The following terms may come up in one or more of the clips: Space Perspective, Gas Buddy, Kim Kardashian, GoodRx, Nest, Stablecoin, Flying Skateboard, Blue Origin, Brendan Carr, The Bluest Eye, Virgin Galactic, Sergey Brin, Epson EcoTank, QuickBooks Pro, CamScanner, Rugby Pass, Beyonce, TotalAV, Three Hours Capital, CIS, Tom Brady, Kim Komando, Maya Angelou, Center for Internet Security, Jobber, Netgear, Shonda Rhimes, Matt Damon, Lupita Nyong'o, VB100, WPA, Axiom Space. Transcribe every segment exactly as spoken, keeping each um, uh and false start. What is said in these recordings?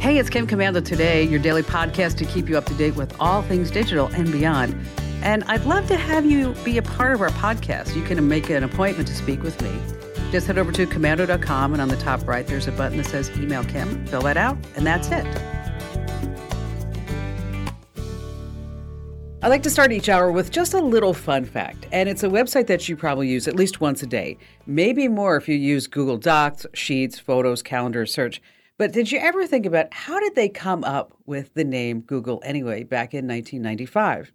Hey, it's Kim Komando Today, your daily podcast to keep you up to date with all things digital and beyond. And I'd love to have you be a part of our podcast. You can make an appointment to speak with me. Just head over to komando dot com, and on the top right, there's a button that says Email Kim. Fill that out, and that's it. I like to start each hour with just a little fun fact, and it's a website that you probably use at least once a day, maybe more if you use Google Docs, Sheets, Photos, Calendar, Search. But did you ever think about how did they come up with the name Google anyway back in nineteen ninety-five?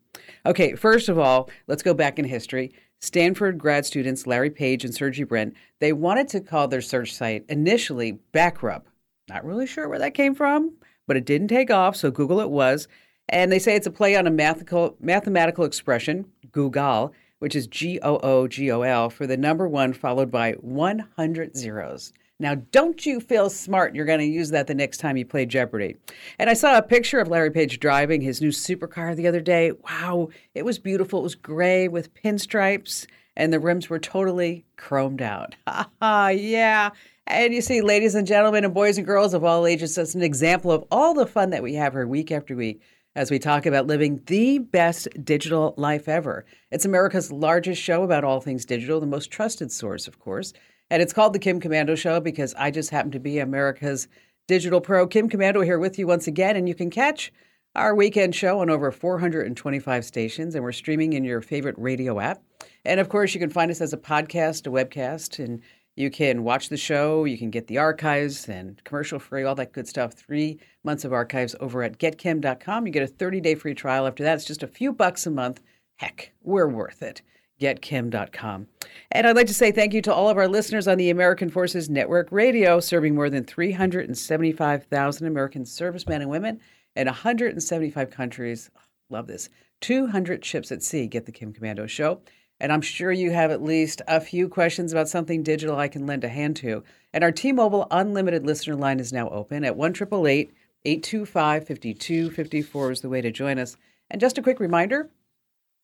Okay, first of all, let's go back in history. Stanford grad students Larry Page and Sergey Brin, they wanted to call their search site initially BackRub. Not really sure where that came from, but it didn't take off, so Google it was. And they say it's a play on a mathematical, mathematical expression, googol, which is G O O G O L, for the number one followed by one hundred zeros. Now, don't you feel smart? You're going to use that the next time you play Jeopardy. And I saw a picture of Larry Page driving his new supercar the other day. Wow, it was beautiful. It was gray with pinstripes, and the rims were totally chromed out. Ha ha, yeah. And you see, ladies and gentlemen and boys and girls of all ages, that's an example of all the fun that we have here week after week as we talk about living the best digital life ever. It's America's largest show about all things digital, the most trusted source, of course. And it's called The Kim Komando Show because I just happen to be America's digital pro. Kim Komando here with you once again, and you can catch our weekend show on over four hundred twenty-five stations, and we're streaming in your favorite radio app. And, of course, you can find us as a podcast, a webcast, and you can watch the show. You can get the archives and commercial-free, all that good stuff. Three months of archives over at get kim dot com. You get a thirty-day free trial after that. It's just a few bucks a month. Heck, we're worth it. get kim dot com. And I'd like to say thank you to all of our listeners on the American Forces Network Radio, serving more than three hundred seventy-five thousand American servicemen and women in one hundred seventy-five countries. Oh, love this. two hundred ships at sea. Get the Kim Komando Show. And I'm sure you have at least a few questions about something digital I can lend a hand to. And our T-Mobile Unlimited Listener Line is now open at one eight eight eight, eight two five, five two five four is the way to join us. And just a quick reminder,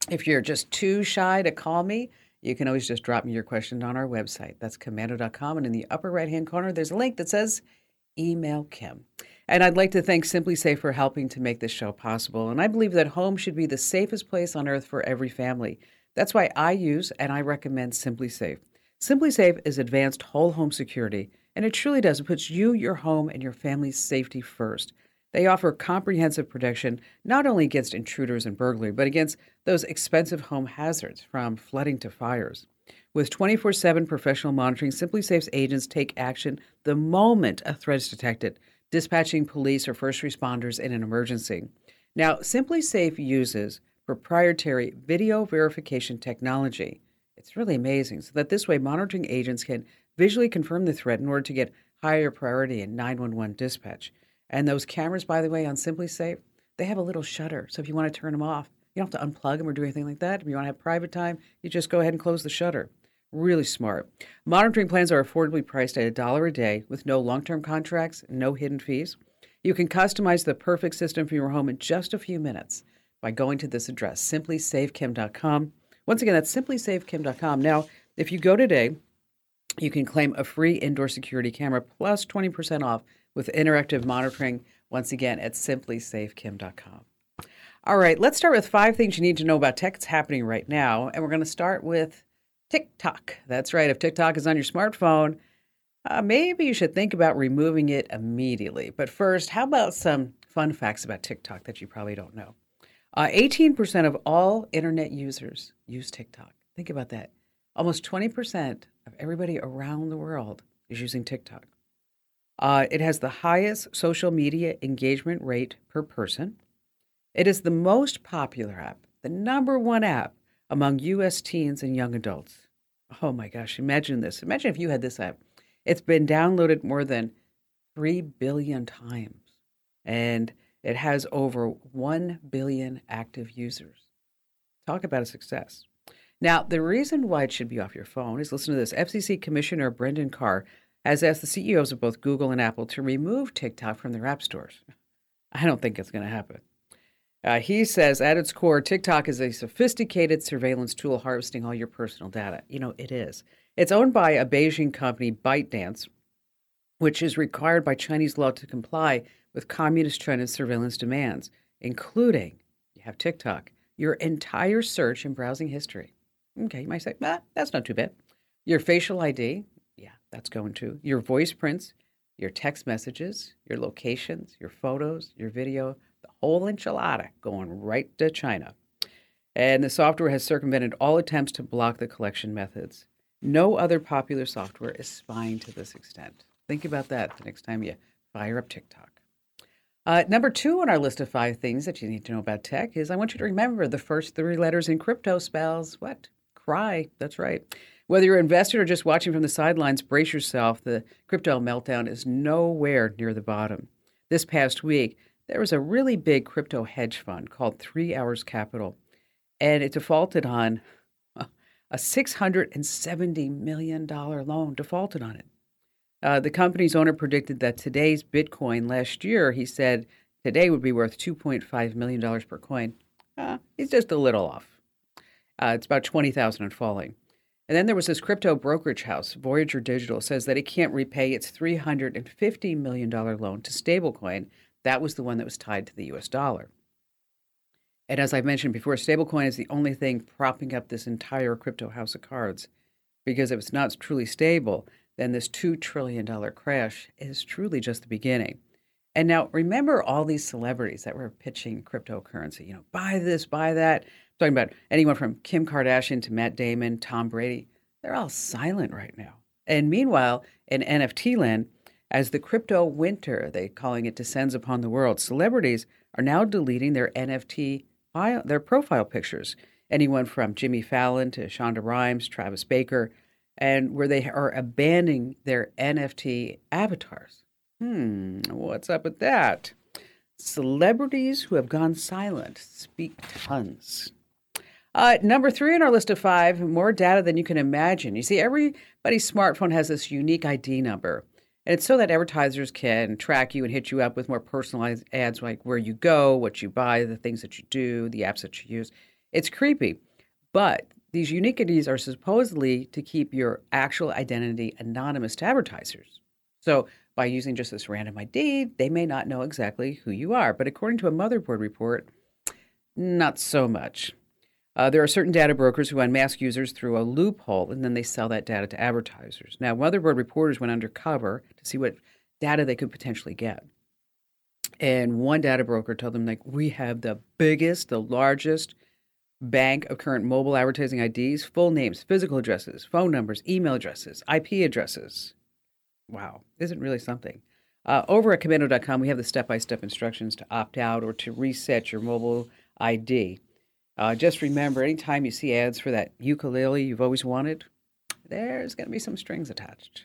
if you're just too shy to call me, you can always just drop me your question on our website. That's komando dot com. And in the upper right-hand corner, there's a link that says Email Kim. And I'd like to thank SimpliSafe for helping to make this show possible. And I believe that home should be the safest place on earth for every family. That's why I use and I recommend SimpliSafe. SimpliSafe is advanced whole home security, and it truly does. It puts you, your home, and your family's safety first. They offer comprehensive protection not only against intruders and burglary, but against those expensive home hazards from flooding to fires. With twenty-four seven professional monitoring, SimpliSafe's agents take action the moment a threat is detected, dispatching police or first responders in an emergency. Now, SimpliSafe uses proprietary video verification technology. It's really amazing. So that this way, monitoring agents can visually confirm the threat in order to get higher priority in nine one one dispatch. And those cameras, by the way, on SimpliSafe, they have a little shutter. So if you want to turn them off, you don't have to unplug them or do anything like that. If you want to have private time, you just go ahead and close the shutter. Really smart. Monitoring plans are affordably priced at a dollar a day with no long-term contracts, no hidden fees. You can customize the perfect system for your home in just a few minutes by going to this address, Simply Safe Kim dot com. Once again, that's Simply Safe Kim dot com. Now, if you go today, you can claim a free indoor security camera plus twenty percent off with interactive monitoring, once again, at Simply Safe Kim dot com. All right, let's start with five things you need to know about tech that's happening right now, and we're going to start with TikTok. That's right. If TikTok is on your smartphone, uh, maybe you should think about removing it immediately. But first, how about some fun facts about TikTok that you probably don't know? Uh, eighteen percent of all internet users use TikTok. Think about that. Almost twenty percent of everybody around the world is using TikTok. Uh, it has the highest social media engagement rate per person. It is the most popular app, the number one app among U S teens and young adults. Oh my gosh, imagine this. Imagine if you had this app. It's been downloaded more than three billion times. And it has over one billion active users. Talk about a success. Now, the reason why it should be off your phone is, listen to this, F C C Commissioner Brendan Carr has asked the C E Os of both Google and Apple to remove TikTok from their app stores. I don't think it's going to happen. Uh, he says, at its core, TikTok is a sophisticated surveillance tool harvesting all your personal data. You know, it is. It's owned by a Beijing company, ByteDance, which is required by Chinese law to comply with Communist China's surveillance demands, including, you have TikTok, your entire search and browsing history. Okay, you might say, ah, that's not too bad. Your facial I D, yeah, that's going too. Your voice prints, your text messages, your locations, your photos, your video, the whole enchilada going right to China. And the software has circumvented all attempts to block the collection methods. No other popular software is spying to this extent. Think about that the next time you fire up TikTok. Uh, number two on our list of five things that you need to know about tech is I want you to remember the first three letters in crypto spells. What? Cry. That's right. Whether you're invested or just watching from the sidelines, brace yourself. The crypto meltdown is nowhere near the bottom. This past week, there was a really big crypto hedge fund called Three Hours Capital, and it defaulted on a six hundred seventy million dollars loan, defaulted on it. Uh, the company's owner predicted that today's Bitcoin last year, he said, today would be worth two point five million dollars per coin. Uh, he's just a little off. Uh, it's about twenty thousand and falling. And then there was this crypto brokerage house, Voyager Digital, says that it can't repay its three hundred fifty million dollars loan to Stablecoin. That was the one that was tied to the U S dollar. And as I mentioned before, Stablecoin is the only thing propping up this entire crypto house of cards, because if it's not truly stable, then this two trillion dollars crash is truly just the beginning. And now remember all these celebrities that were pitching cryptocurrency, you know, buy this, buy that. I'm talking about anyone from Kim Kardashian to Matt Damon, Tom Brady. They're all silent right now. And meanwhile, in N F T land, as the crypto winter, they're calling it, descends upon the world, celebrities are now deleting their N F T, bio, their profile pictures. Anyone from Jimmy Fallon to Shonda Rhimes, Travis Barker, and where they are abandoning their N F T avatars. Hmm, what's up with that? Celebrities who have gone silent speak tons. Uh, number three on our list of five, more data than you can imagine. You see, everybody's smartphone has this unique I D number, and it's so that advertisers can track you and hit you up with more personalized ads, like where you go, what you buy, the things that you do, the apps that you use. It's creepy, but these unique I Ds are supposedly to keep your actual identity anonymous to advertisers. So by using just this random I D, they may not know exactly who you are. But according to a Motherboard report, not so much. Uh, there are certain data brokers who unmask users through a loophole, and then they sell that data to advertisers. Now, Motherboard reporters went undercover to see what data they could potentially get. And one data broker told them, like, we have the biggest, the largest bank of current mobile advertising I Ds, full names, physical addresses, phone numbers, email addresses, I P addresses. Wow, isn't really something. Uh, over at Komando dot com, we have the step-by-step instructions to opt out or to reset your mobile I D. Uh, just remember, anytime you see ads for that ukulele you've always wanted, there's going to be some strings attached.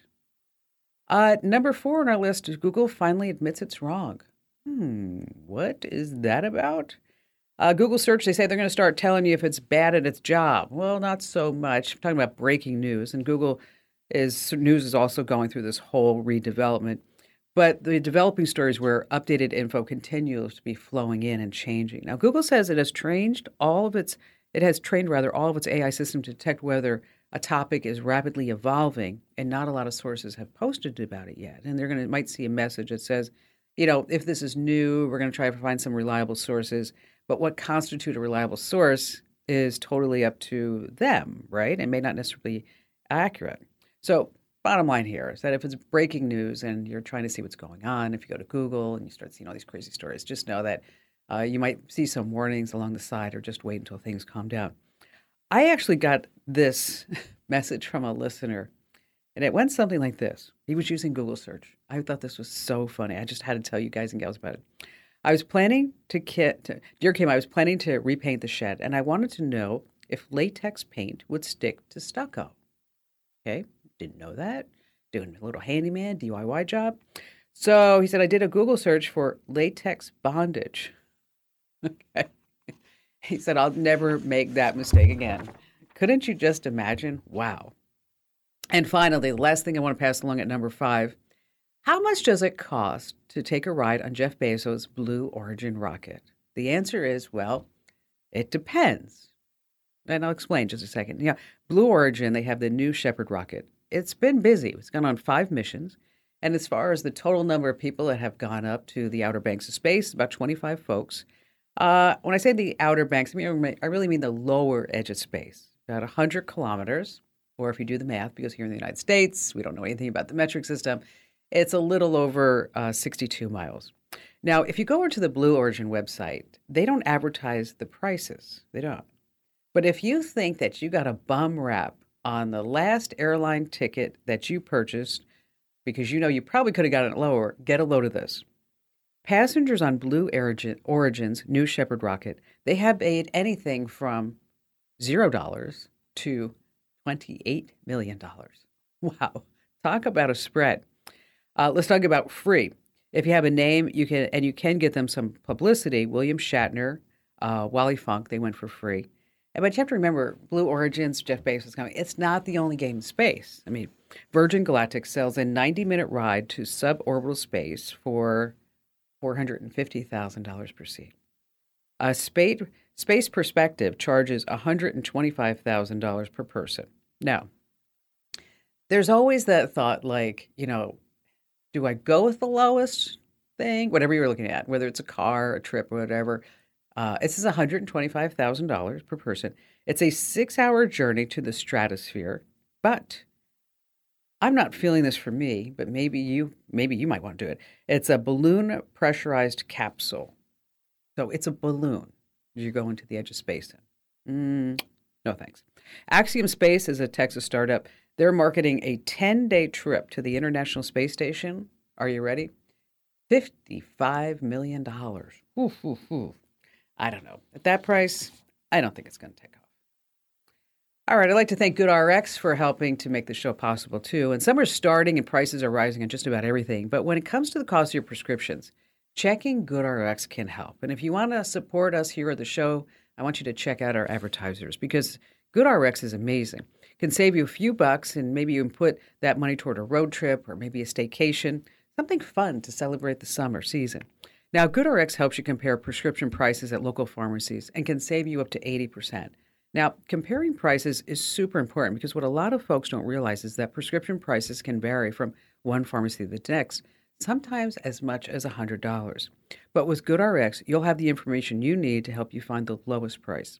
Uh, number four on our list is Google finally admits it's wrong. Hmm, what is that about? Uh, Google search, they say they're going to start telling you if it's bad at its job. Well, not so much. I'm talking about breaking news. And Google is News is also going through this whole redevelopment. But the developing stories where updated info continues to be flowing in and changing. Now, Google says it has trained all of its it has trained rather all of its A I system to detect whether a topic is rapidly evolving, and not a lot of sources have posted about it yet. And they're going to might see a message that says, you know, if this is new, we're going to try to find some reliable sources. But what constitutes a reliable source is totally up to them, right? And may not necessarily be accurate. So bottom line here is that if it's breaking news and you're trying to see what's going on, if you go to Google and you start seeing all these crazy stories, just know that uh, you might see some warnings along the side, or just wait until things calm down. I actually got this message from a listener, and it went something like this. He was using Google search. I thought this was so funny. I just had to tell you guys and gals about it. I was planning to, kit, to dear Kim, I was planning to repaint the shed, and I wanted to know if latex paint would stick to stucco. Okay, didn't know that. Doing a little handyman D I Y job. So he said, I did a Google search for latex bondage. Okay. He said, I'll never make that mistake again. Couldn't you just imagine? Wow. And finally, the last thing I want to pass along at number five. How much does it cost to take a ride on Jeff Bezos' Blue Origin rocket? The answer is, well, it depends. And I'll explain just a second. Yeah, Blue Origin, they have the New Shepard rocket. It's been busy. It's gone on five missions. And as far as the total number of people that have gone up to the outer banks of space, about twenty-five folks. Uh, when I say the outer banks, I mean, I really mean the lower edge of space, about one hundred kilometers, or if you do the math, because here in the United States, we don't know anything about the metric system, it's a little over uh, sixty-two miles. Now, if you go into the Blue Origin website, they don't advertise the prices. They don't. But if you think that you got a bum rap on the last airline ticket that you purchased, because you know you probably could have gotten it lower, get a load of this. Passengers on Blue Origin's New Shepard rocket, they have paid anything from zero dollars to twenty-eight million dollars. Wow. Talk about a spread. Uh, let's talk about free. If you have a name, you can and you can get them some publicity. William Shatner, uh, Wally Funk, they went for free. But you have to remember, Blue Origin's Jeff Bezos coming. It's not the only game in space. I mean, Virgin Galactic sells a ninety-minute ride to suborbital space for four hundred fifty thousand dollars per seat. A space, space Perspective charges one hundred twenty-five thousand dollars per person. Now, there's always that thought, like, you know, do I go with the lowest thing? Whatever you're looking at, whether it's a car, a trip, or whatever. Uh, this is one hundred twenty-five thousand dollars per person. It's a six-hour journey to the stratosphere, but I'm not feeling this for me, but maybe you maybe you might want to do it. It's a balloon pressurized capsule. So it's a balloon as you go into the edge of space. Mm, no thanks. Axiom Space is a Texas startup. They're marketing a ten-day trip to the International Space Station. Are you ready? fifty-five million dollars. Oof, oof, oof. I don't know. At that price, I don't think it's going to take off. All right, I'd like to thank GoodRx for helping to make the show possible, too. And summer's starting and prices are rising on just about everything. But when it comes to the cost of your prescriptions, checking GoodRx can help. And if you want to support us here at the show, I want you to check out our advertisers, because GoodRx is amazing. It can save you a few bucks, and maybe you can put that money toward a road trip or maybe a staycation, something fun to celebrate the summer season. Now, GoodRx helps you compare prescription prices at local pharmacies and can save you up to eighty percent. Now, comparing prices is super important, because what a lot of folks don't realize is that prescription prices can vary from one pharmacy to the next, sometimes as much as one hundred dollars. But with GoodRx, you'll have the information you need to help you find the lowest price.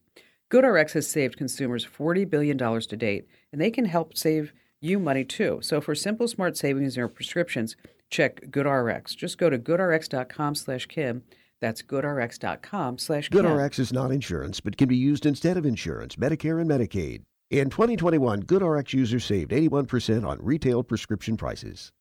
GoodRx has saved consumers forty billion dollars to date, and they can help save you money too. So for simple, smart savings in your prescriptions, check GoodRx. Just go to good r x dot com slash Kim. That's good r x dot com slash Kim. GoodRx is not insurance, but can be used instead of insurance, Medicare, and Medicaid. In twenty twenty-one, GoodRx users saved eighty-one percent on retail prescription prices.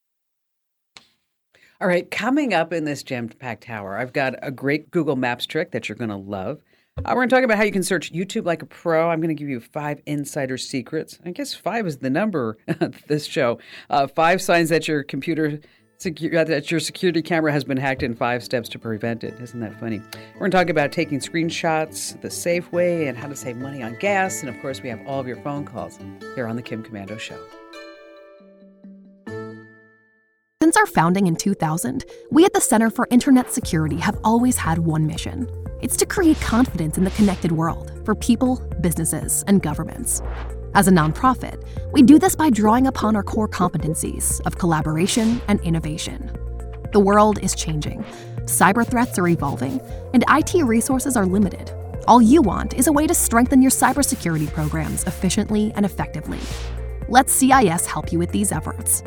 All right, coming up in this jam-packed hour, I've got a great Google Maps trick that you're going to love. Uh, we're going to talk about how you can search YouTube like a pro. I'm going to give you five insider secrets. I guess five is the number of this show. Uh, five signs that your computer... Secu- that your security camera has been hacked, in five steps to prevent it. Isn't that funny? We're going to talk about taking screenshots the safe way and how to save money on gas. And, of course, we have all of your phone calls here on The Kim Komando Show. Since our founding in two thousand, we at the Center for Internet Security have always had one mission. It's to create confidence in the connected world for people, businesses, and governments. As a nonprofit, we do this by drawing upon our core competencies of collaboration and innovation. The world is changing, cyber threats are evolving, and I T resources are limited. All you want is a way to strengthen your cybersecurity programs efficiently and effectively. Let C I S help you with these efforts.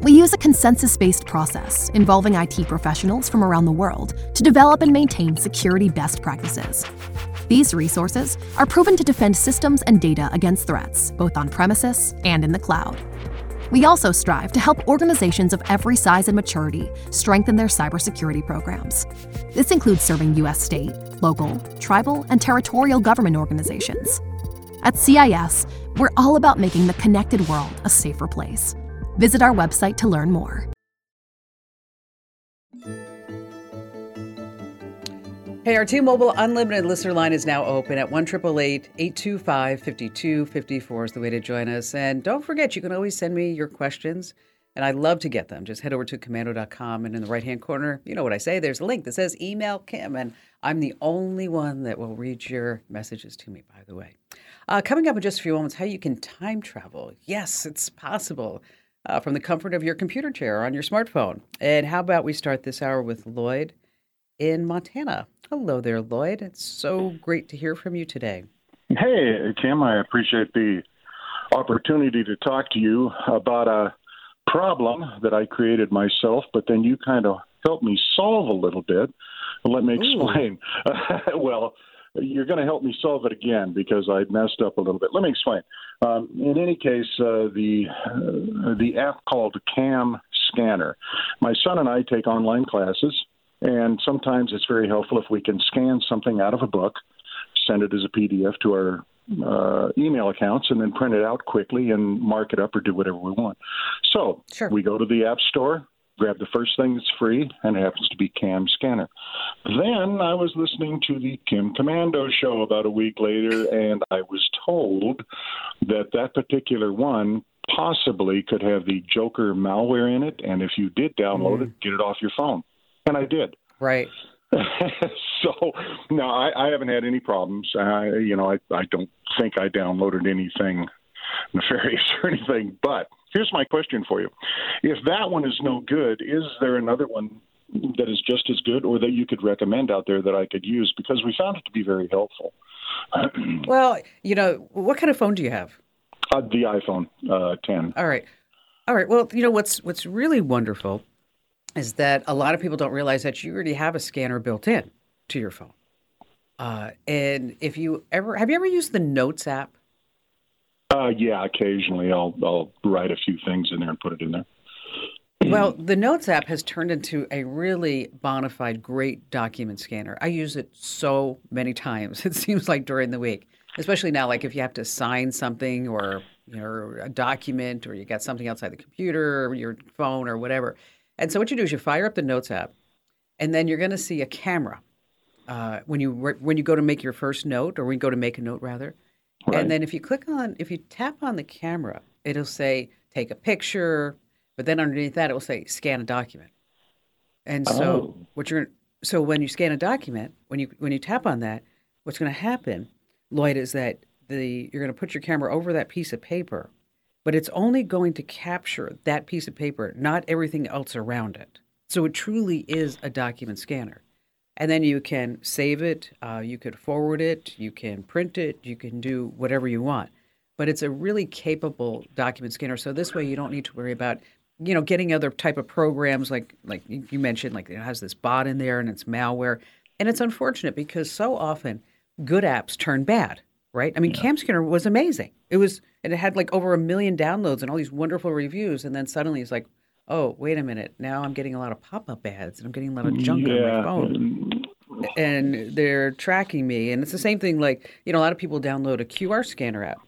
We use a consensus-based process involving I T professionals from around the world to develop and maintain security best practices. These resources are proven to defend systems and data against threats, both on premises and in the cloud. We also strive to help organizations of every size and maturity strengthen their cybersecurity programs. This includes serving U S state, local, tribal, and territorial government organizations. At C I S, we're all about making the connected world a safer place. Visit our website to learn more. Hey, our T-Mobile Unlimited listener line is now open at one eight eight eight, eight two five, five two five four is the way to join us. And don't forget, you can always send me your questions, and I love to get them. Just head over to komando dot com, and in the right-hand corner, you know what I say, there's a link that says Email Kim, and I'm the only one that will read your messages to me, by the way. Uh, coming up in just a few moments, how you can time travel. Yes, it's possible. uh, from the comfort of your computer chair or on your smartphone. And how about we start this hour with Lloyd in Montana. Hello there, Lloyd. It's so great to hear from you today. Hey, Kim. I appreciate the opportunity to talk to you about a problem that I created myself, but then you kind of helped me solve a little bit. Let me explain. Well, you're going to help me solve it again because I messed up a little bit. Let me explain. Um, in any case, uh, the uh, the app called CamScanner. My son and I take online classes, and sometimes it's very helpful if we can scan something out of a book, send it as a P D F to our uh, email accounts, and then print it out quickly and mark it up or do whatever we want. So sure. We go to the App Store, grab the first thing that's free, and it happens to be CamScanner. Then I was listening to the Kim Komando show about a week later, and I was told that that particular one possibly could have the Joker malware in it, and if you did download mm. it, get it off your phone. And I did. Right. So, no, I, I haven't had any problems. I, you know, I, I don't think I downloaded anything nefarious or anything, but here's my question for you. If that one is no good, is there another one that is just as good or that you could recommend out there that I could use? Because we found it to be very helpful. Well, you know, what kind of phone do you have? Uh, the iPhone uh, ten. All right. All right. Well, you know, what's what's really wonderful is that a lot of people don't realize that you already have a scanner built in to your phone. Uh, and if you ever, have you ever used the Notes app? Uh, yeah, occasionally I'll I'll write a few things in there and put it in there. Well, the Notes app has turned into a really bona fide, great document scanner. I use it so many times, it seems like, during the week, especially now, like if you have to sign something or, you know, a document, or you got something outside the computer or your phone or whatever. And so what you do is you fire up the Notes app, and then you're going to see a camera uh, when you re- when you go to make your first note, or when you go to make a note, rather. Right. And then if you click on, if you tap on the camera, it'll say, take a picture, but then underneath that, it will say, scan a document. And so oh. what you're, so when you scan a document, when you, when you tap on that, what's going to happen, Lloyd, is that the, you're going to put your camera over that piece of paper, but it's only going to capture that piece of paper, not everything else around it. So it truly is a document scanner. And then you can save it, uh, you could forward it, you can print it, you can do whatever you want. But it's a really capable document scanner. So this way you don't need to worry about, you know, getting other type of programs like like you mentioned, like it has this bot in there and it's malware. And it's unfortunate because so often good apps turn bad, right? I mean, yeah. CamScanner was amazing. It was, and it had like over a million downloads and all these wonderful reviews. And then suddenly it's like, oh, wait a minute, now I'm getting a lot of pop-up ads and I'm getting a lot of junk yeah. on my phone. And they're tracking me. And it's the same thing like, you know, a lot of people download a Q R scanner app.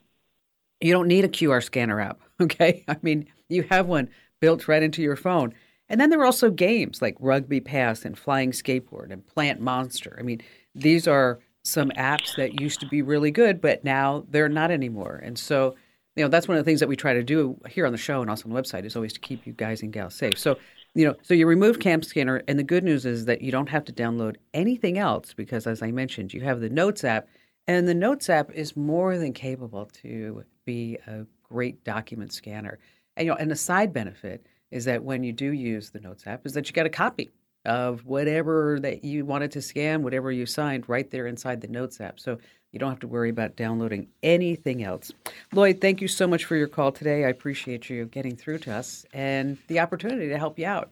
You don't need a Q R scanner app, okay? I mean, you have one built right into your phone. And then there are also games like Rugby Pass and Flying Skateboard and Plant Monster. I mean, these are some apps that used to be really good, but now they're not anymore. And so, you know, that's one of the things that we try to do here on the show and also on the website is always to keep you guys and gals safe. So, you know, so you remove CamScanner, and the good news is that you don't have to download anything else because, as I mentioned, you have the Notes app, and the Notes app is more than capable to be a great document scanner. And, you know, and a side benefit is that when you do use the Notes app is that you got a copy of whatever that you wanted to scan, whatever you signed right there inside the Notes app. So you don't have to worry about downloading anything else. Lloyd, thank you so much for your call today. I appreciate you getting through to us and the opportunity to help you out.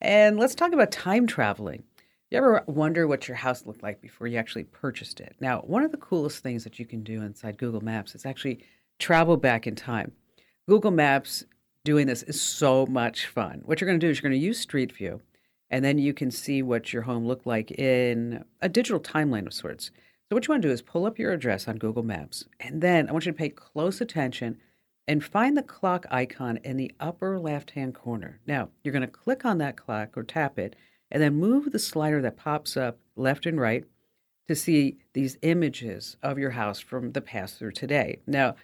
And let's talk about time traveling. You ever wonder what your house looked like before you actually purchased it? Now, one of the coolest things that you can do inside Google Maps is actually travel back in time. Google Maps doing this is so much fun. What you're going to do is you're going to use Street View, and then you can see what your home looked like in a digital timeline of sorts. So what you want to do is pull up your address on Google Maps, and then I want you to pay close attention and find the clock icon in the upper left-hand corner. Now, you're going to click on that clock or tap it, and then move the slider that pops up left and right to see these images of your house from the past through today. Now,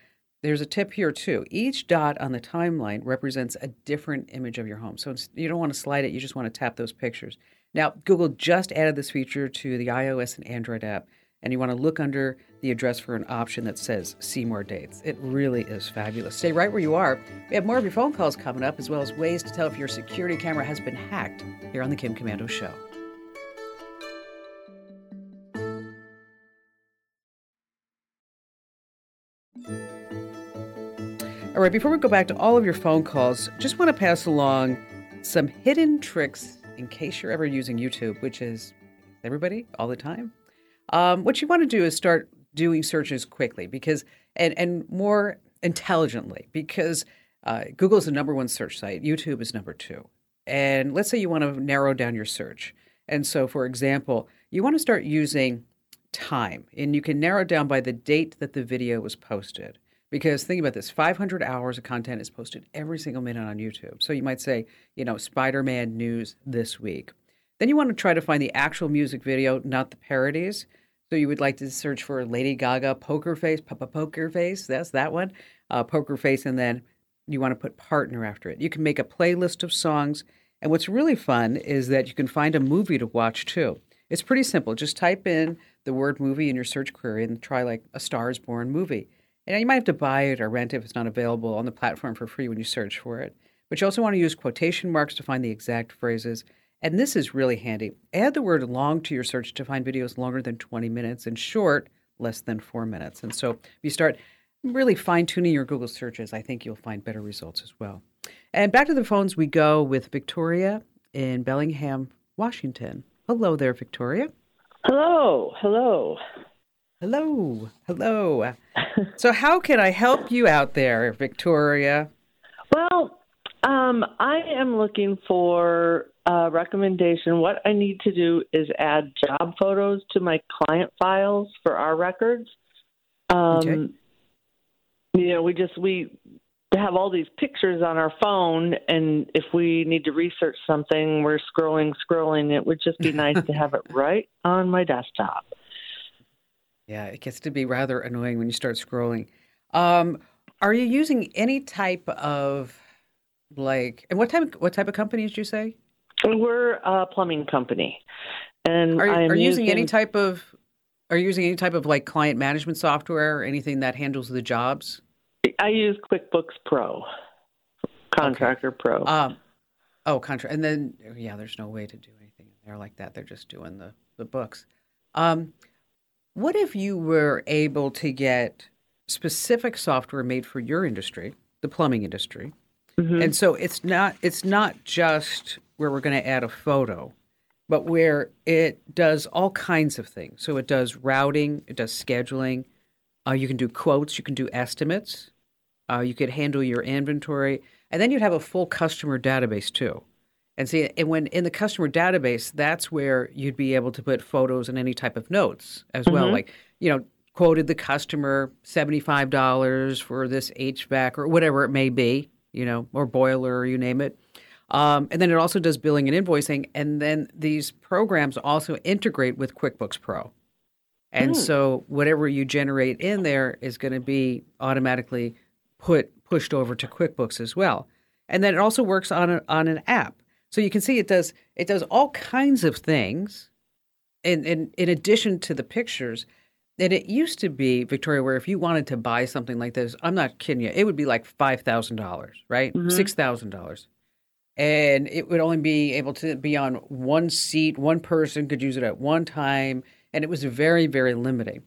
there's a tip here, too. Each dot on the timeline represents a different image of your home. So you don't want to slide it. You just want to tap those pictures. Now, Google just added this feature to the iOS and Android app. and you want to look under the address for an option that says see more dates. It really is fabulous. Stay right where you are. We have more of your phone calls coming up, as well as ways to tell if your security camera has been hacked here on The Kim Komando Show. All right, before we go back to all of your phone calls, just want to pass along some hidden tricks in case you're ever using YouTube, which is everybody all the time. Um, what you want to do is start doing searches quickly because and, and more intelligently, because uh, Google is the number one search site. YouTube is number two. And let's say you want to narrow down your search. And so, for example, you want to start using time, and you can narrow down by the date that the video was posted. Because think about this, five hundred hours of content is posted every single minute on YouTube. So you might say, you know, Spider-Man news this week. Then you want to try to find the actual music video, not the parodies. So you would like to search for Lady Gaga, Poker Face, Papa Poker Face. That's that one, uh, Poker Face. And then you want to put partner after it. You can make a playlist of songs. And what's really fun is that you can find a movie to watch too. It's pretty simple. Just type in the word movie in your search query and try like A Star Is Born movie. And you might have to buy it or rent it if it's not available on the platform for free when you search for it. But you also want to use quotation marks to find the exact phrases. And this is really handy. Add the word long to your search to find videos longer than twenty minutes and short, less than four minutes. And so if you start really fine-tuning your Google searches, I think you'll find better results as well. And back to the phones we go with Victoria in Bellingham, Washington. Hello there, Victoria. Hello. Hello. Hello. Hello. So how can I help you out there, Victoria? Well, um, I am looking for a recommendation. What I need to do is add job photos to my client files for our records. Um, okay. You know, we just we have all these pictures on our phone, and if we need to research something, we're scrolling, scrolling. It would just be nice to have it right on my desktop. Yeah, it gets to be rather annoying when you start scrolling. Um, are you using any type of, like, and what type of, what type of company did you say? We're a plumbing company, and are you, I'm are you using, using any type of are you using any type of like client management software or anything that handles the jobs? I use QuickBooks Pro, Contractor okay. Pro. Um, oh, contract, and then yeah, there's no way to do anything there like that. They're just doing the the books. Um, What if you were able to get specific software made for your industry, the plumbing industry? Mm-hmm. And so it's not it's not just where we're going to add a photo, but where it does all kinds of things. So it does routing, it does scheduling. Uh, you can do quotes, you can do estimates. Uh, you could handle your inventory, and then you'd have a full customer database too. And see, and when in the customer database, that's where you'd be able to put photos and any type of notes as well. Mm-hmm. Like, you know, quoted the customer seventy-five dollars for this H V A C or whatever it may be, you know, or boiler, or you name it. Um, and then it also does billing and invoicing. And then these programs also integrate with QuickBooks Pro. And mm. so whatever you generate in there is going to be automatically put pushed over to QuickBooks as well. And then it also works on a, on an app. So you can see it does it does all kinds of things in, in, in addition to the pictures. And it used to be, Victoria, where if you wanted to buy something like this, I'm not kidding you, it would be like five thousand dollars, right? Mm-hmm. six thousand dollars. And it would only be able to be on one seat. One person could use it at one time. And it was very, very limiting.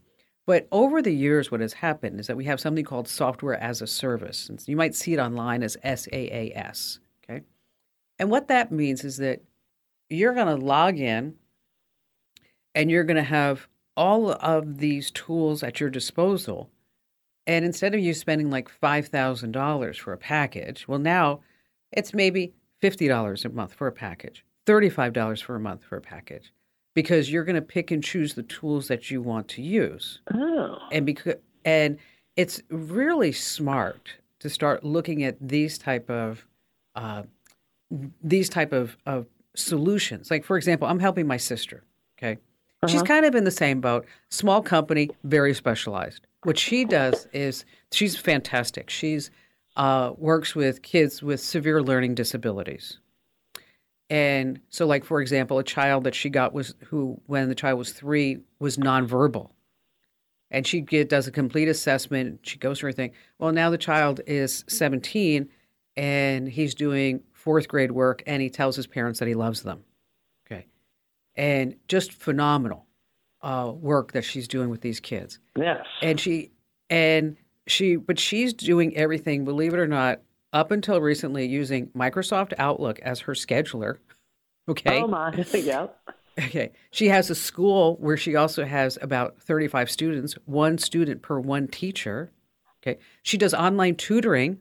But over the years, what has happened is that we have something called software as a service. And you might see it online as S A A S. And what that means is that you're going to log in and you're going to have all of these tools at your disposal. And instead of you spending like five thousand dollars for a package, well, now it's maybe fifty dollars a month for a package, thirty-five dollars for a month for a package, because you're going to pick and choose the tools that you want to use. Oh. And because, and it's really smart to start looking at these type of uh, these type of, of solutions. Like, for example, I'm helping my sister, okay? Uh-huh. She's kind of in the same boat, small company, very specialized. What she does is she's fantastic. She's uh, works with kids with severe learning disabilities. And so, like, for example, a child that she got was who, when the child was three, was nonverbal. And she get, does a complete assessment. She goes through her thing. Well, now the child is seventeen and he's doing fourth grade work and he tells his parents that he loves them. Okay. And just phenomenal uh, work that she's doing with these kids. Yes. And she, and she, but she's doing everything, believe it or not, up until recently using Microsoft Outlook as her scheduler. Okay. Oh my, yeah. Okay. She has a school where she also has about thirty-five students, one student per one teacher. Okay. She does online tutoring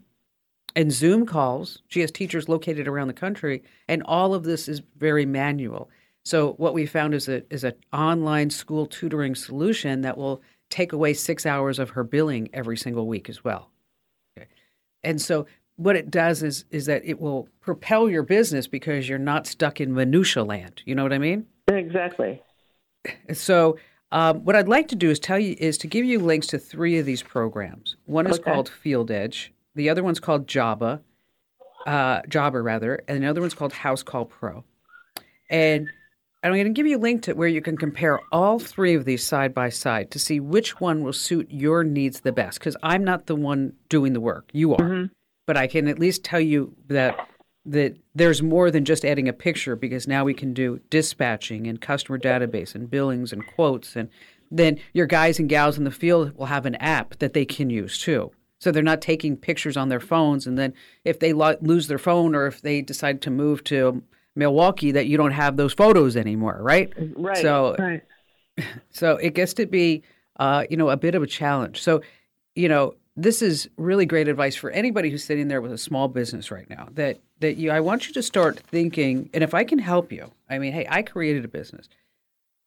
and Zoom calls. She has teachers located around the country, and all of this is very manual. So what we found is a is an online school tutoring solution that will take away six hours of her billing every single week as well. Okay. And so what it does is is that it will propel your business because you're not stuck in minutia land. You know what I mean? Exactly. So um, what I'd like to do is tell you is to give you links to three of these programs. One is okay. called Field Edge. The other one's called Java, uh, Jobber rather, and the other one's called House Call Pro. And, and I'm going to give you a link to where you can compare all three of these side by side to see which one will suit your needs the best. Because I'm not the one doing the work; you are. Mm-hmm. But I can at least tell you that. That there's more than just adding a picture, because now we can do dispatching and customer database and billings and quotes. And then your guys and gals in the field will have an app that they can use too. So they're not taking pictures on their phones. And then if they lo- lose their phone or if they decide to move to Milwaukee, that you don't have those photos anymore, right? Right. So, right. So it gets to be, uh, you know, a bit of a challenge. So, you know, this is really great advice for anybody who's sitting there with a small business right now, that that you, I want you to start thinking, and if I can help you, I mean, hey, I created a business.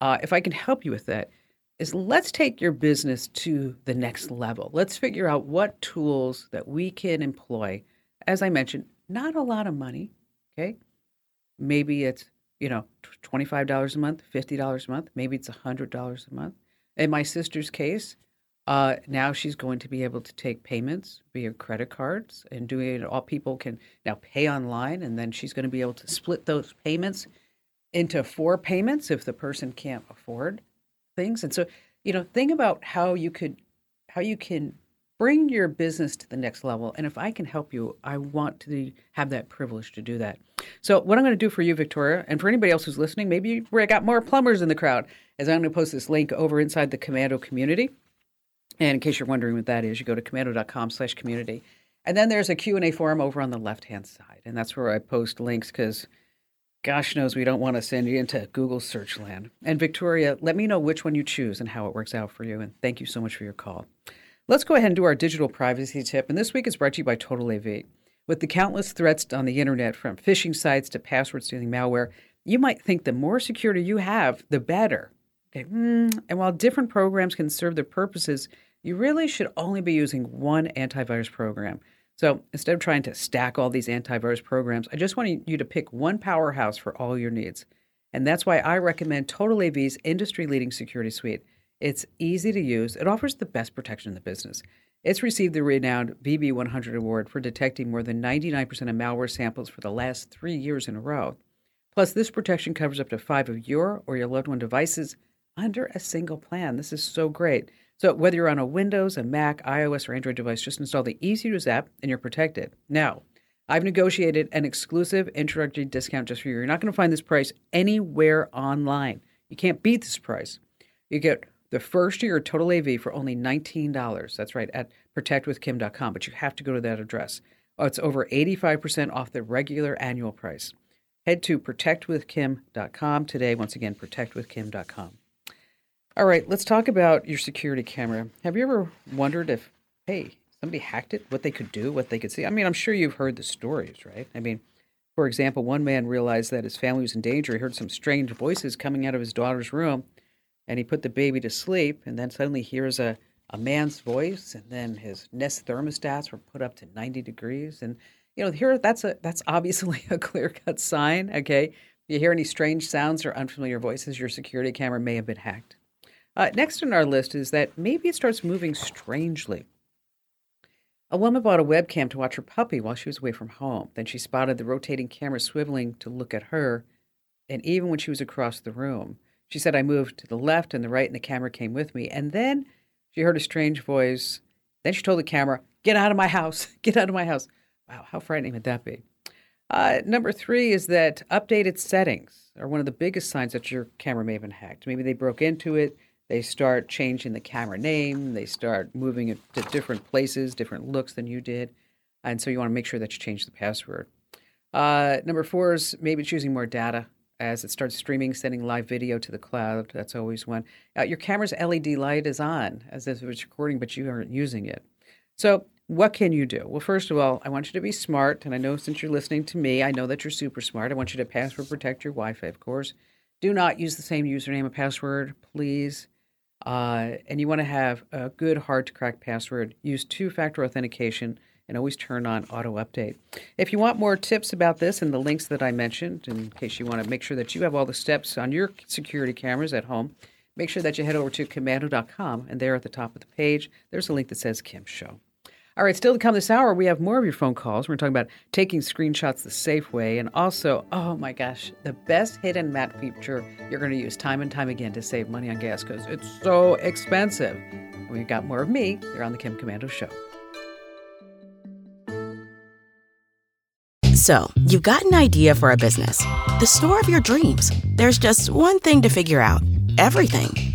Uh, if I can help you with that, is let's take your business to the next level. Let's figure out what tools that we can employ. As I mentioned, not a lot of money, okay? Maybe it's, you know, twenty-five dollars a month, fifty dollars a month. Maybe it's one hundred dollars a month. In my sister's case, Uh, now she's going to be able to take payments via credit cards and doing it. All people can now pay online, and then she's going to be able to split those payments into four payments if the person can't afford things. And so, you know, think about how you could, how you can bring your business to the next level. And if I can help you, I want to have that privilege to do that. So what I'm going to do for you, Victoria, and for anybody else who's listening, maybe where I got more plumbers in the crowd, is I'm going to post this link over inside the Komando community. And in case you're wondering what that is, you go to komando.com slash community. And then there's a Q and A forum over on the left-hand side. And that's where I post links because gosh knows we don't want to send you into Google search land. And Victoria, let me know which one you choose and how it works out for you. And thank you so much for your call. Let's go ahead and do our digital privacy tip. And this week is brought to you by Total A V. With the countless threats on the internet, from phishing sites to password stealing malware, you might think the more security you have, the better. Okay. Mm. And while different programs can serve their purposes, you really should only be using one antivirus program. So instead of trying to stack all these antivirus programs, I just want you to pick one powerhouse for all your needs. And that's why I recommend TotalAV's industry-leading security suite. It's easy to use. It offers the best protection in the business. It's received the renowned V B one hundred award for detecting more than ninety-nine percent of malware samples for the last three years in a row. Plus, this protection covers up to five of your or your loved one devices under a single plan. This is so great. So whether you're on a Windows, a Mac, iOS, or Android device, just install the easy-to-use app and you're protected. Now, I've negotiated an exclusive introductory discount just for you. You're not going to find this price anywhere online. You can't beat this price. You get the first year of Total A V for only nineteen dollars. That's right, at protect with kim dot com, but you have to go to that address. Oh, it's over eighty-five percent off the regular annual price. Head to protect with kim dot com today. Once again, protect with kim dot com. All right, let's talk about your security camera. Have you ever wondered if, hey, somebody hacked it, what they could do, what they could see? I mean, I'm sure you've heard the stories, right? I mean, for example, one man realized that his family was in danger. He heard some strange voices coming out of his daughter's room, and he put the baby to sleep, and then suddenly hears a, a man's voice, and then his Nest thermostats were put up to ninety degrees. And, you know, here that's a that's obviously a clear-cut sign, okay? You hear any strange sounds or unfamiliar voices, your security camera may have been hacked. Uh, next on our list is that maybe it starts moving strangely. A woman bought a webcam to watch her puppy while she was away from home. Then she spotted the rotating camera swiveling to look at her, and even when she was across the room. She said, I moved to the left and the right, and the camera came with me. And then She heard a strange voice. Then she told the camera, get out of my house. Get out of my house. Wow, how frightening would that be? Uh, number three is that updated settings are one of the biggest signs that your camera may have been hacked. Maybe they broke into it. They start changing the camera name. They start moving it to different places, different looks than you did. And so you want to make sure that you change the password. Uh, number four is maybe it's using more data as it starts streaming, sending live video to the cloud. That's always one. Uh, your camera's L E D light is on as if it's recording, but you aren't using it. So what can you do? Well, first of all, I want you to be smart. And I know since you're listening to me, I know that you're super smart. I want you to password protect your Wi-Fi, of course. Do not use the same username and password, please. Uh, and you want to have a good hard-to-crack password. Use two-factor authentication and always turn on auto-update. If you want more tips about this and the links that I mentioned, in case you want to make sure that you have all the steps on your security cameras at home, make sure that you head over to komando dot com, and there at the top of the page, there's a link that says Kim Show. All right, still to come this hour, we have more of your phone calls. We're talking about taking screenshots the safe way, and also, oh my gosh, the best hidden map feature you're going to use time and time again to save money on gas because it's so expensive. And we've got more of me here on the Kim Komando Show. So, you've got an idea for a business, the store of your dreams. There's just one thing to figure out. Everything.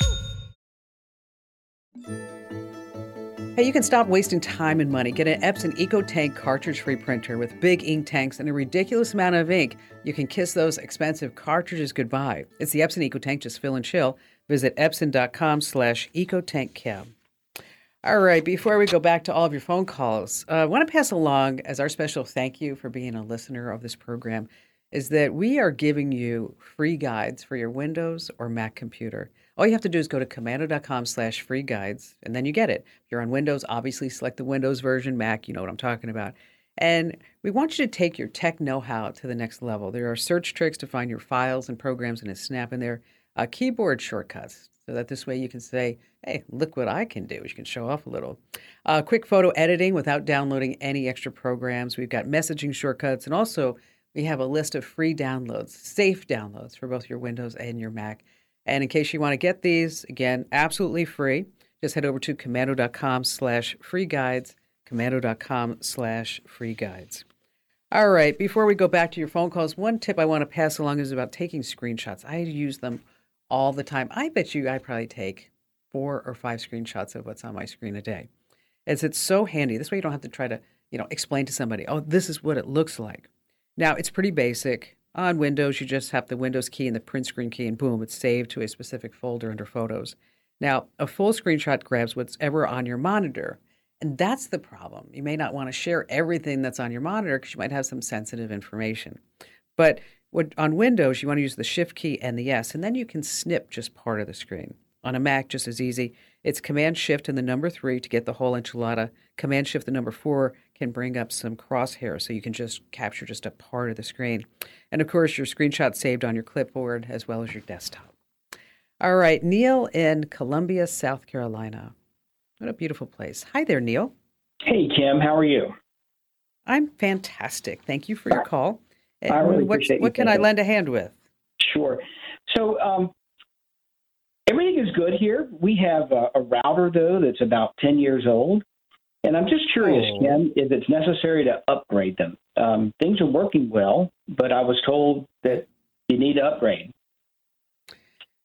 Hey, you can stop wasting time and money. Get an Epson EcoTank cartridge-free printer with big ink tanks and a ridiculous amount of ink. You can kiss those expensive cartridges goodbye. It's the Epson EcoTank. Just fill and chill. Visit epson dot com slash ecotank kim. All right, before we go back to all of your phone calls, uh, I want to pass along as our special thank you for being a listener of this program is that we are giving you free guides for your Windows or Mac computer. All you have to do is go to komando dot com slash free guides, and then you get it. If you're on Windows, obviously select the Windows version. Mac, you know what I'm talking about. And we want you to take your tech know-how to the next level. There are search tricks to find your files and programs in a snap, and there are keyboard shortcuts so that this way you can say, hey, look what I can do. You can show off a little. Uh, quick photo editing without downloading any extra programs. We've got messaging shortcuts, and also we have a list of free downloads, safe downloads for both your Windows and your Mac. And in case you want to get these, again, absolutely free, just head over to komando dot com slash free guides, komando dot com slash free guides. All right, before we go back to your phone calls, one tip I want to pass along is about taking screenshots. I use them all the time. I bet you I probably take four or five screenshots of what's on my screen a day. As it's so handy. This way you don't have to try to, you know, explain to somebody, oh, this is what it looks like. Now, it's pretty basic. On Windows, you just have the Windows key and the print screen key, and boom, it's saved to a specific folder under Photos. Now, a full screenshot grabs whatever on your monitor, and that's the problem. You may not want to share everything that's on your monitor because you might have some sensitive information. But what, on Windows, you want to use the Shift key and the S, and then you can snip just part of the screen. On a Mac, just as easy. It's Command-Shift and the number three to get the whole enchilada. Command-Shift, the number four, can bring up some crosshairs, so you can just capture just a part of the screen. And, of course, your screenshot saved on your clipboard as well as your desktop. All right, Neil in Columbia, South Carolina. What a beautiful place. Hi there, Neil. Hey, Kim. How are you? I'm fantastic. Thank you for your call. And I really what, appreciate What can I lend a hand with? Sure. So, um, everything is good here. We have a, a router, though, that's about ten years old. And I'm just curious, oh. Kim, if it's necessary to upgrade them. Um, things are working well, but I was told that you need to upgrade.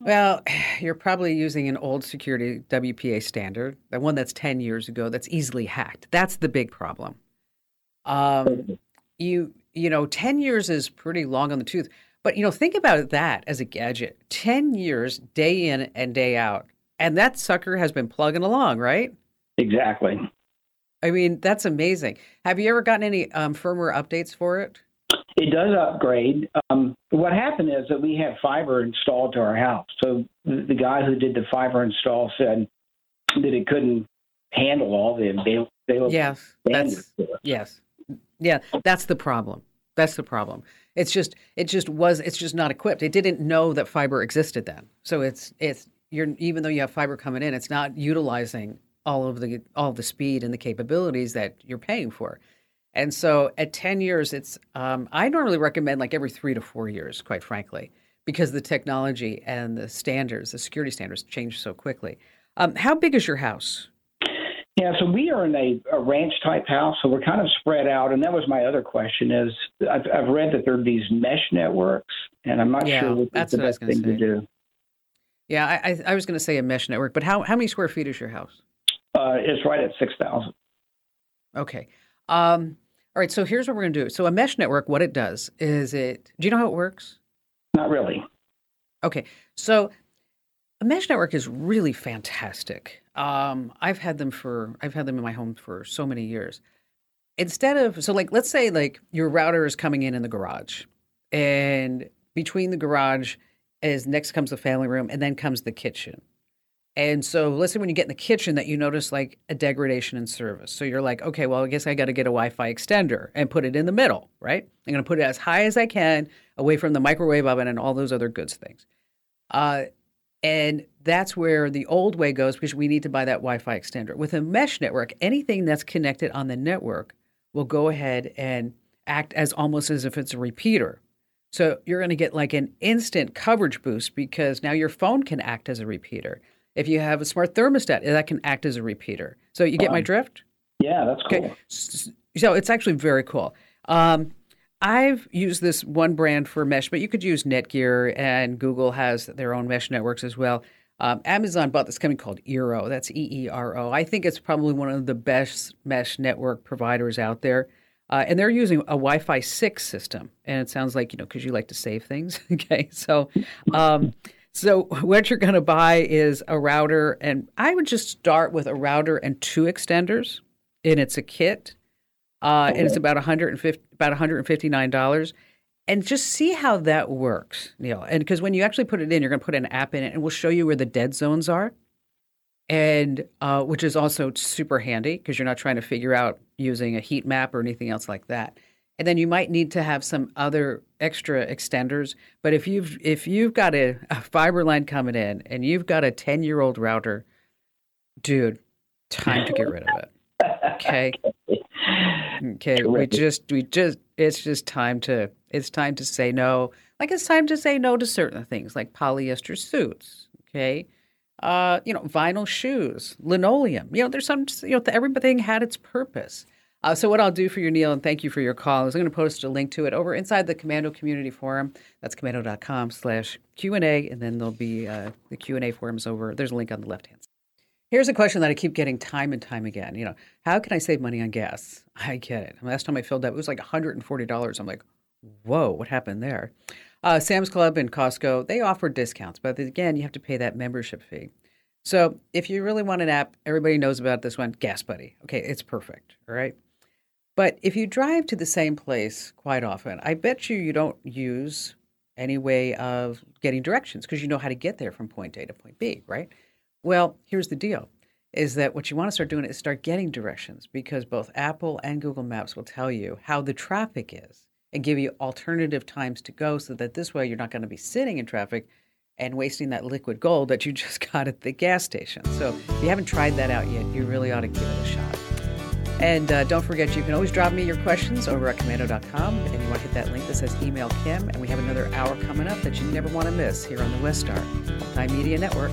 Well, you're probably using an old security W P A standard, the one that's ten years ago that's easily hacked. That's the big problem. Um, you, you know, ten years is pretty long on the tooth. But, you know, think about that as a gadget. ten years, day in and day out. And that sucker has been plugging along, right? Exactly. I mean, that's amazing. Have you ever gotten any um, firmware updates for it? It does upgrade. Um, what happened is that we had fiber installed to our house. So the guy who did the fiber install said that it couldn't handle all the available. Yes, that's, yes. Yeah, that's the problem. That's the problem. It's just it just was it's just not equipped. It didn't know that fiber existed then. So it's it's you're even though you have fiber coming in, it's not utilizing all of the all the speed and the capabilities that you're paying for. And so at ten years, it's um, I normally recommend like every three to four years, quite frankly, because the technology and the standards, the security standards change so quickly. Um, how big is your house? Yeah, so we are in a, a ranch-type house, so we're kind of spread out. And that was my other question is I've, I've read that there are these mesh networks, and I'm not yeah, sure what that's the what best thing say. to do. Yeah, I, I was going to say a mesh network, but how, how many square feet is your house? Uh, it's right at six thousand. Okay. Um, all right, so here's what we're going to do. So a mesh network, what it does is it – do you know how it works? Not really. Okay, so – a mesh network is really fantastic. Um, I've had them for I've had them in my home for so many years. Instead of so like let's say like your router is coming in in the garage, and between the garage is next comes the family room, and then comes the kitchen. And so let's say when you get in the kitchen that you notice like a degradation in service. So you're like, okay, well I guess I got to get a Wi-Fi extender and put it in the middle, right? I'm going to put it as high as I can away from the microwave oven and all those other good things. Uh, And that's where the old way goes because we need to buy that Wi-Fi extender. With a mesh network, anything that's connected on the network will go ahead and act as almost as if it's a repeater. So you're going to get like an instant coverage boost because now your phone can act as a repeater. If you have a smart thermostat, that can act as a repeater. So you get um, my drift? Yeah, that's cool. Okay. So it's actually very cool. Um, I've used this one brand for mesh, but you could use Netgear, and Google has their own mesh networks as well. Um, Amazon bought this company called Eero. That's E E R O. I think it's probably one of the best mesh network providers out there. Uh, and they're using a Wi-Fi six system. And it sounds like, you know, because you like to save things. Okay. So, um, so what you're going to buy is a router. And I would just start with a router and two extenders. And it's a kit. Uh, and it's about one hundred fifty, about one hundred fifty-nine dollars. And just see how that works, Neil. And because when you actually put it in, you're going to put an app in it, and we'll show you where the dead zones are, and uh, which is also super handy because you're not trying to figure out using a heat map or anything else like that. And then you might need to have some other extra extenders. But if you've if you've got a, a fiber line coming in and you've got a ten-year-old router, dude, time to get rid of it. Okay. Okay. We just, we just, it's just time to, it's time to say no. Like it's time to say no to certain things like polyester suits. Okay. Uh, you know, vinyl shoes, linoleum, you know, there's some, you know, everything had its purpose. Uh, so what I'll do for you, Neil, and thank you for your call, is I'm going to post a link to it over inside the Komando Community Forum. That's komando.com slash Q&A. And then there'll be uh, the Q and A forums over. There's a link on the left-hand side. Here's a question that I keep getting time and time again. You know, how can I save money on gas? I get it. Last time I filled up, it was like one hundred forty dollars. I'm like, whoa, what happened there? Uh, Sam's Club and Costco, they offer discounts. But again, you have to pay that membership fee. So if you really want an app, everybody knows about this one, Gas Buddy. Okay, it's perfect, all right? But if you drive to the same place quite often, I bet you you don't use any way of getting directions because you know how to get there from point A to point B, right? Well, here's the deal, is that what you want to start doing is start getting directions because both Apple and Google Maps will tell you how the traffic is and give you alternative times to go so that this way you're not going to be sitting in traffic and wasting that liquid gold that you just got at the gas station. So if you haven't tried that out yet, you really ought to give it a shot. And uh, don't forget, you can always drop me your questions over at komando dot com, and you want to hit that link that says Email Kim, and we have another hour coming up that you never want to miss here on the West Star Multimedia Network.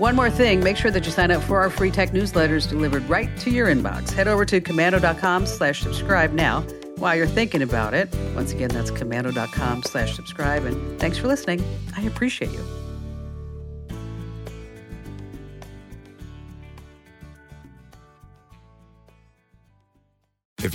One more thing, make sure that you sign up for our free tech newsletters delivered right to your inbox. Head over to komando dot com slash subscribe now while you're thinking about it. Once again, that's komando dot com slash subscribe. And thanks for listening. I appreciate you. If